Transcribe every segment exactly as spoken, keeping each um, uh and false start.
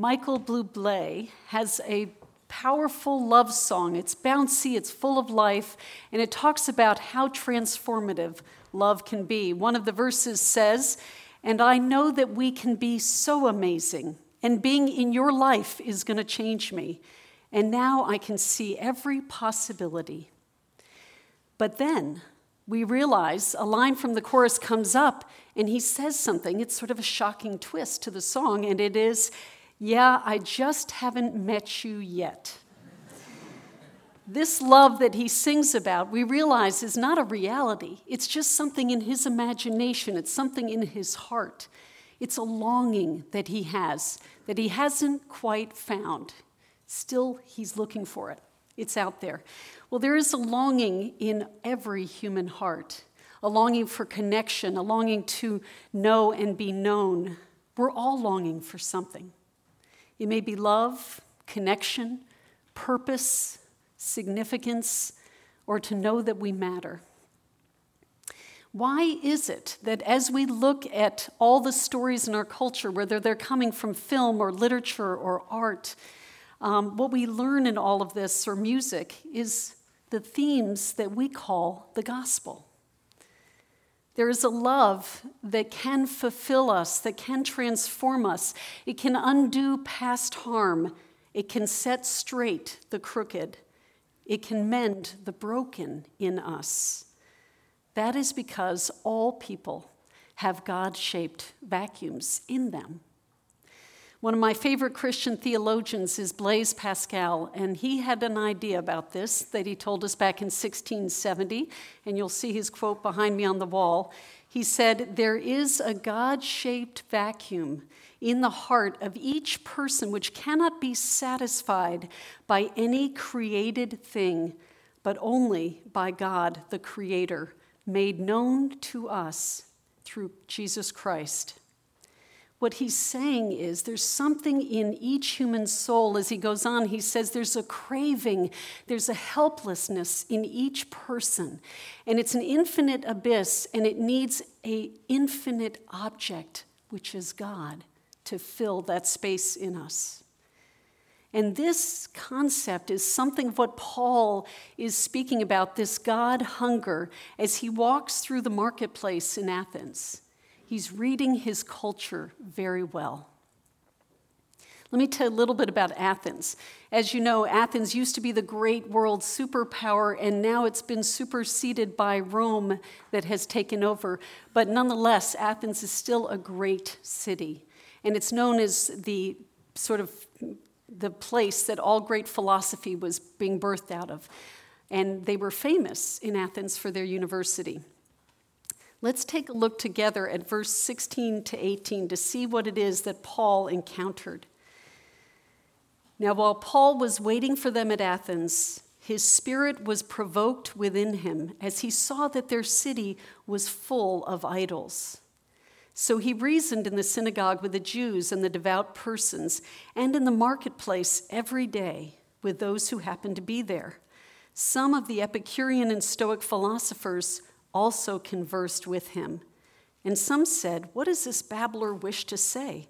Michael Bublé, has a powerful love song. It's bouncy, it's full of life, and it talks about how transformative love can be. One of the verses says, "And I know that we can be so amazing, and being in your life is going to change me. And now I can see every possibility." But then we realize a line from the chorus comes up, and he says something. It's sort of a shocking twist to the song, and it is, "Yeah, I just haven't met you yet." This love that he sings about, we realize, is not a reality. It's just something in his imagination. It's something in his heart. It's a longing that he has, that he hasn't quite found. Still, he's looking for it. It's out there. Well, there is a longing in every human heart, a longing for connection, a longing to know and be known. We're all longing for something. It may be love, connection, purpose, significance, or to know that we matter. Why is it that as we look at all the stories in our culture, whether they're coming from film or literature or art, um, what we learn in all of this, or music, is the themes that we call the gospel? There is a love that can fulfill us, that can transform us. It can undo past harm. It can set straight the crooked. It can mend the broken in us. That is because all people have God-shaped vacuums in them. One of my favorite Christian theologians is Blaise Pascal, and he had an idea about this that he told us back in sixteen seventy, and you'll see his quote behind me on the wall. He said, "There is a God-shaped vacuum in the heart of each person which cannot be satisfied by any created thing, but only by God, the Creator, made known to us through Jesus Christ." What he's saying is there's something in each human soul. As he goes on, he says there's a craving, there's a helplessness in each person, and it's an infinite abyss, and it needs an infinite object, which is God, to fill that space in us. And this concept is something of what Paul is speaking about, this God hunger, as he walks through the marketplace in Athens. He's reading his culture very well. Let me tell you a little bit about Athens. As you know, Athens used to be the great world superpower, and now it's been superseded by Rome that has taken over. But nonetheless, Athens is still a great city, and it's known as the sort of the place that all great philosophy was being birthed out of. And they were famous in Athens for their university. Let's take a look together at verse sixteen to eighteen to see what it is that Paul encountered. "Now, while Paul was waiting for them at Athens, his spirit was provoked within him as he saw that their city was full of idols. So he reasoned in the synagogue with the Jews and the devout persons, and in the marketplace every day with those who happened to be there. Some of the Epicurean and Stoic philosophers also conversed with him. And some said, 'What does this babbler wish to say?'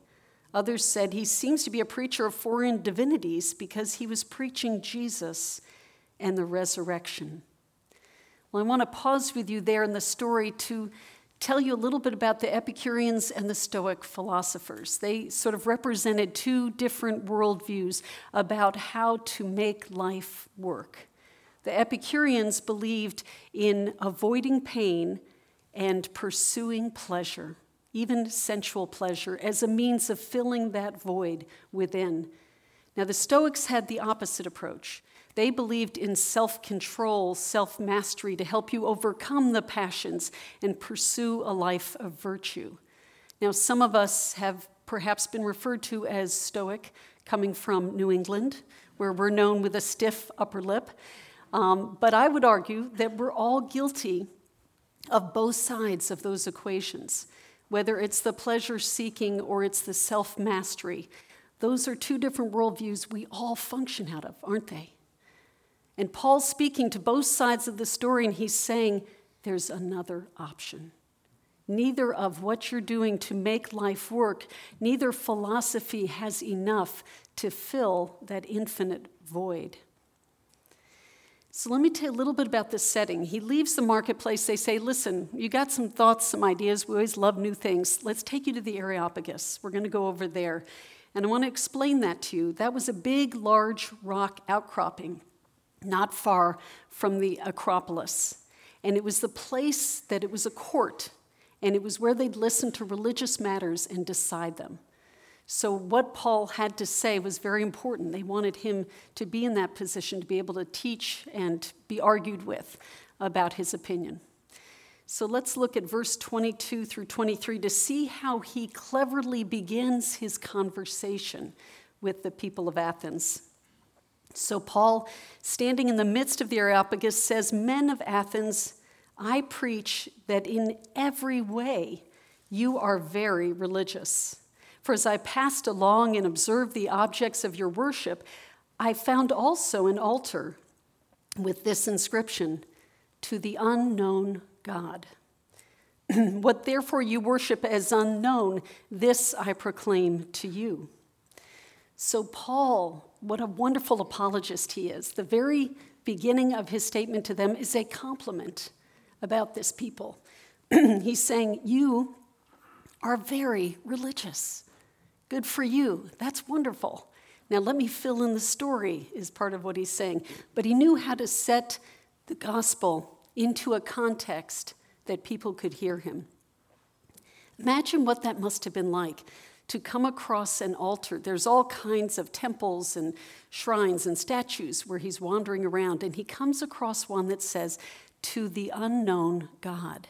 Others said, 'He seems to be a preacher of foreign divinities,' because he was preaching Jesus and the resurrection." Well, I want to pause with you there in the story to tell you a little bit about the Epicureans and the Stoic philosophers. They sort of represented two different worldviews about how to make life work. The Epicureans believed in avoiding pain and pursuing pleasure, even sensual pleasure, as a means of filling that void within. Now, the Stoics had the opposite approach. They believed in self-control, self-mastery to help you overcome the passions and pursue a life of virtue. Now, some of us have perhaps been referred to as Stoic, coming from New England, where we're known with a stiff upper lip. Um, but I would argue that we're all guilty of both sides of those equations, whether it's the pleasure-seeking or it's the self-mastery. Those are two different worldviews we all function out of, aren't they? And Paul's speaking to both sides of the story, and he's saying, there's another option. neither of what you're doing to make life work, neither philosophy has enough to fill that infinite void. So let me tell you a little bit about this setting. He leaves the marketplace. They say, listen, you got some thoughts, some ideas. We always love new things. Let's take you to the Areopagus. We're going to go over there. And I want to explain that to you. That was a big, large rock outcropping not far from the Acropolis. And it was the place that it was a court, and it was where they'd listen to religious matters and decide them. So what Paul had to say was very important. They wanted him to be in that position, to be able to teach and be argued with about his opinion. So let's look at verse twenty-two through twenty-three to see how he cleverly begins his conversation with the people of Athens. So Paul, standing in the midst of the Areopagus, says, "Men of Athens, I preach that in every way you are very religious. For as I passed along and observed the objects of your worship, I found also an altar with this inscription, 'To the unknown God.' What therefore you worship as unknown, this I proclaim to you." So Paul, what a wonderful apologist he is. The very beginning of his statement to them is a compliment about this people. He's saying, you are very religious. Good for you. That's wonderful. Now let me fill in the story is part of what he's saying. But he knew how to set the gospel into a context that people could hear him. Imagine what that must have been like. To come across an altar. There's all kinds of temples and shrines and statues where he's wandering around, and he comes across one that says, "To the unknown God."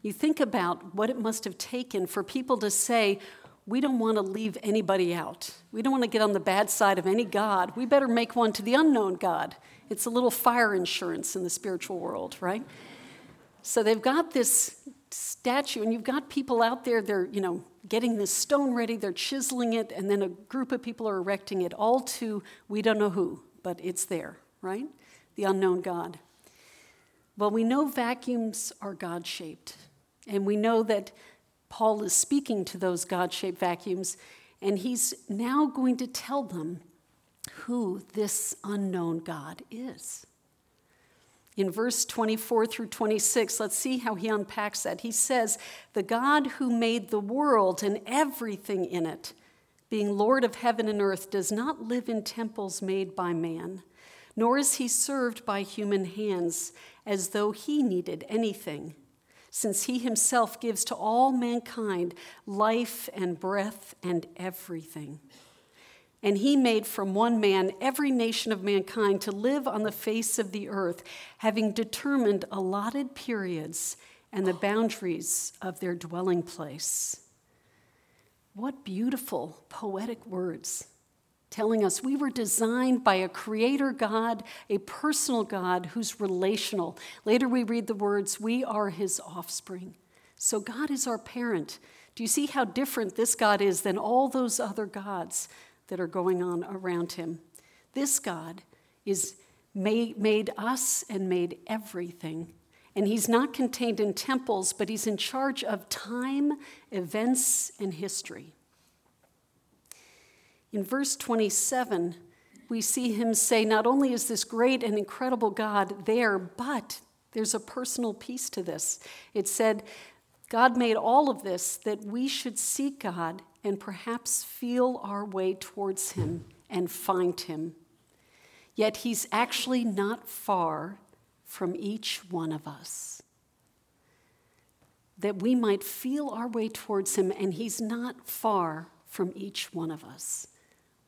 You think about what it must have taken for people to say, we don't want to leave anybody out. We don't want to get on the bad side of any God. We better make one to the unknown God. It's a little fire insurance in the spiritual world, right? So they've got this statue, and you've got people out there, they're, you know, getting this stone ready, they're chiseling it, and then a group of people are erecting it, all to we don't know who, but it's there, right? The unknown God. Well, we know vacuums are God-shaped, and we know that Paul is speaking to those God-shaped vacuums, and he's now going to tell them who this unknown God is. In verse twenty-four through twenty-six, let's see how he unpacks that. He says, "The God who made the world and everything in it, being Lord of heaven and earth, does not live in temples made by man, nor is he served by human hands as though he needed anything, since he himself gives to all mankind life and breath and everything. And he made from one man every nation of mankind to live on the face of the earth, having determined allotted periods and the boundaries of their dwelling place." What beautiful poetic words, telling us we were designed by a creator God, a personal God who's relational. Later we read the words, we are his offspring. So God is our parent. Do you see how different this God is than all those other gods that are going on around him? This God is made, made us and made everything. And he's not contained in temples, but he's in charge of time, events, and history. In verse twenty-seven, we see him say, not only is this great and incredible God there, but there's a personal piece to this. It said, God made all of this that we should seek God and perhaps feel our way towards him and find him. Yet he's actually not far from each one of us. That we might feel our way towards him, and he's not far from each one of us.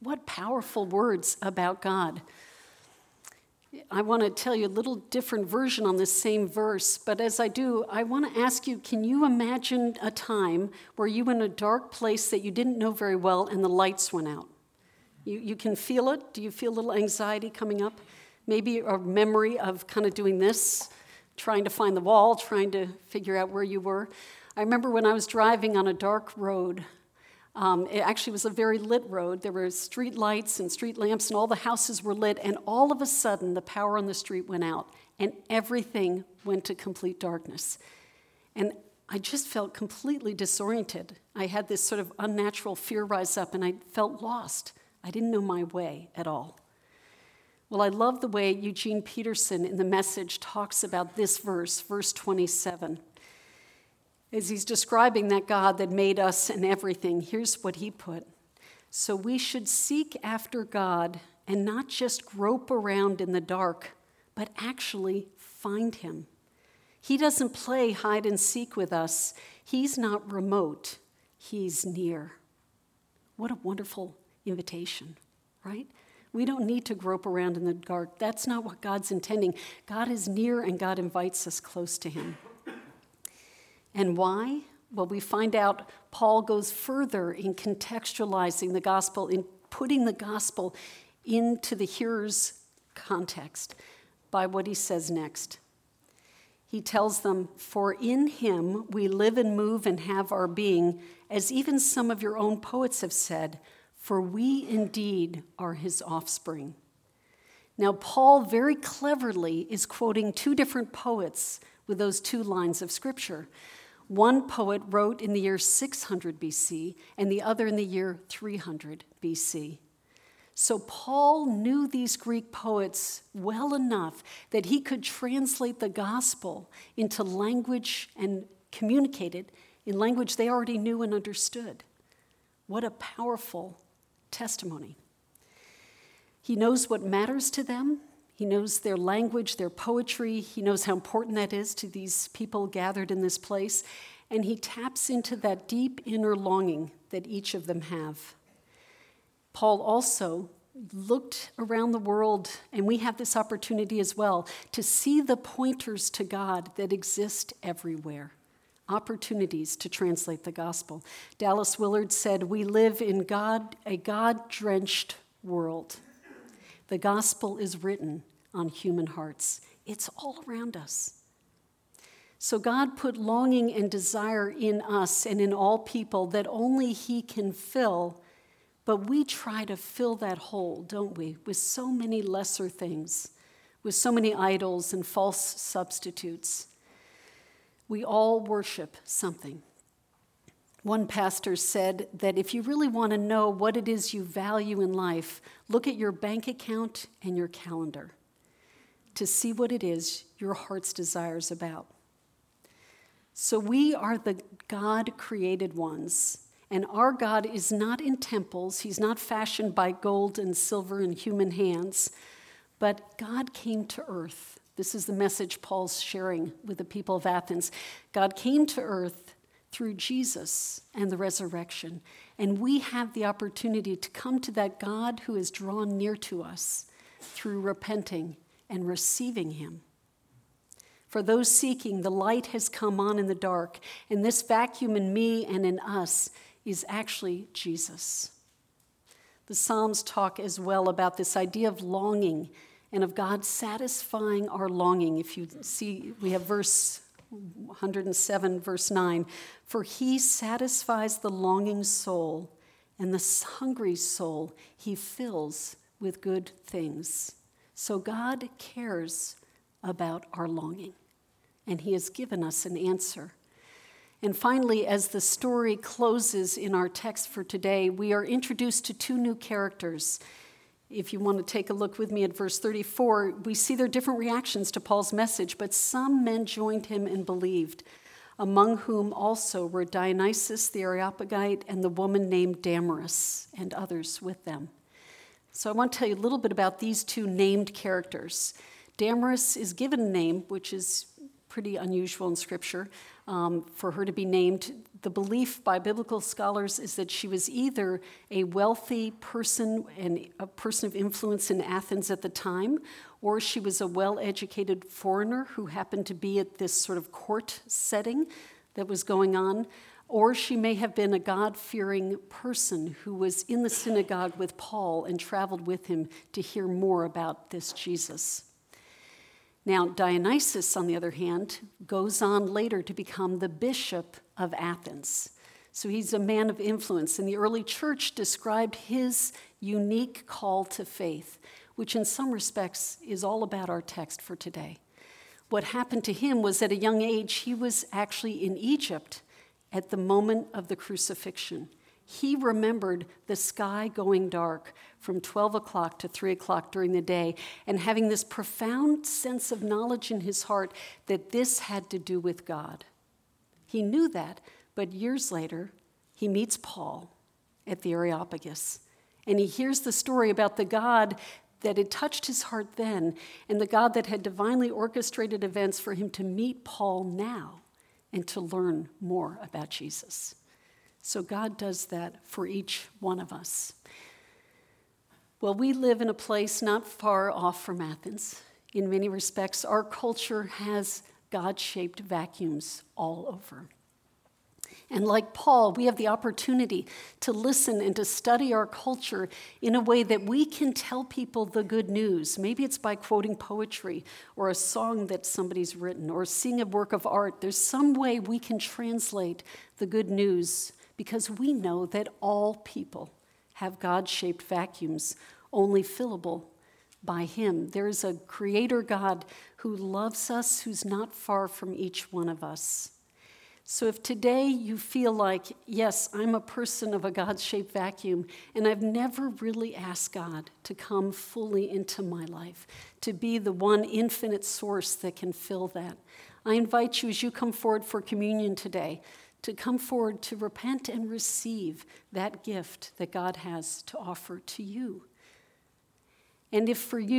What powerful words about God. I want to tell you a little different version on this same verse, but as I do, I want to ask you, can you imagine a time where you were in a dark place that you didn't know very well and the lights went out? You, you can feel it? Do you feel a little anxiety coming up? Maybe a memory of kind of doing this, trying to find the wall, trying to figure out where you were. I remember when I was driving on a dark road. Um, it actually was a very lit road. There were street lights and street lamps, and all the houses were lit, and all of a sudden, the power on the street went out, and everything went to complete darkness. And I just felt completely disoriented. I had this sort of unnatural fear rise up, and I felt lost. I didn't know my way at all. Well, I love the way Eugene Peterson in The Message talks about this verse, verse twenty-seven. As he's describing that God that made us and everything, here's what he put. So we should seek after God and not just grope around in the dark, but actually find him. He doesn't play hide and seek with us. He's not remote. He's near. What a wonderful invitation, right? We don't need to grope around in the dark. That's not what God's intending. God is near, and God invites us close to him. And why? Well, we find out Paul goes further in contextualizing the gospel, in putting the gospel into the hearer's context by what he says next. He tells them, for in him we live and move and have our being, as even some of your own poets have said, for we indeed are his offspring. Now, Paul very cleverly is quoting two different poets with those two lines of scripture. One poet wrote in the year six hundred B C and the other in the year three hundred B C. So Paul knew these Greek poets well enough that he could translate the gospel into language and communicate it in language they already knew and understood. What a powerful testimony. He knows what matters to them. He knows their language, their poetry. He knows how important that is to these people gathered in this place. And he taps into that deep inner longing that each of them have. Paul also looked around the world, and we have this opportunity as well, to see the pointers to God that exist everywhere. Opportunities to translate the gospel. Dallas Willard said, we live in God, a God-drenched world. The gospel is written on human hearts. It's all around us. So God put longing and desire in us and in all people that only he can fill, but we try to fill that hole, don't we, with so many lesser things, with so many idols and false substitutes. We all worship something. One pastor said that if you really want to know what it is you value in life, look at your bank account and your calendar to see what it is your heart's desire is about. So we are the God-created ones, and our God is not in temples. He's not fashioned by gold and silver and human hands, but God came to earth. This is the message Paul's sharing with the people of Athens. God came to earth through Jesus and the resurrection. And we have the opportunity to come to that God who is drawn near to us through repenting and receiving him. For those seeking, the light has come on in the dark, and this vacuum in me and in us is actually Jesus. The Psalms talk as well about this idea of longing and of God satisfying our longing. If you see, we have verse one hundred seven, verse nine, for he satisfies the longing soul, and the hungry soul he fills with good things. So God cares about our longing, and he has given us an answer. And finally, as the story closes in our text for today, we are introduced to two new characters. If you want to take a look with me at verse thirty-four, we see their different reactions to Paul's message, but some men joined him and believed, among whom also were Dionysius the Areopagite and the woman named Damaris and others with them. So I want to tell you a little bit about these two named characters. Damaris is given a name, which is pretty unusual in Scripture, um, for her to be named. The belief by biblical scholars is that she was either a wealthy person and a person of influence in Athens at the time, or she was a well-educated foreigner who happened to be at this sort of court setting that was going on, or she may have been a God-fearing person who was in the synagogue with Paul and traveled with him to hear more about this Jesus. Now, Dionysius, on the other hand, goes on later to become the bishop of Athens. So he's a man of influence, and the early church described his unique call to faith, which in some respects is all about our text for today. What happened to him was at a young age, he was actually in Egypt at the moment of the crucifixion. He remembered the sky going dark from twelve o'clock to three o'clock during the day and having this profound sense of knowledge in his heart that this had to do with God. He knew that, but years later, he meets Paul at the Areopagus, and he hears the story about the God that had touched his heart then and the God that had divinely orchestrated events for him to meet Paul now and to learn more about Jesus. So God does that for each one of us. Well, we live in a place not far off from Athens. In many respects, our culture has God-shaped vacuums all over. And like Paul, we have the opportunity to listen and to study our culture in a way that we can tell people the good news. Maybe it's by quoting poetry or a song that somebody's written or seeing a work of art. There's some way we can translate the good news because we know that all people have God-shaped vacuums only fillable by him. There is a creator God who loves us, who's not far from each one of us. So if today you feel like, yes, I'm a person of a God-shaped vacuum, and I've never really asked God to come fully into my life, to be the one infinite source that can fill that, I invite you, as you come forward for communion today, to come forward to repent and receive that gift that God has to offer to you. And if for you,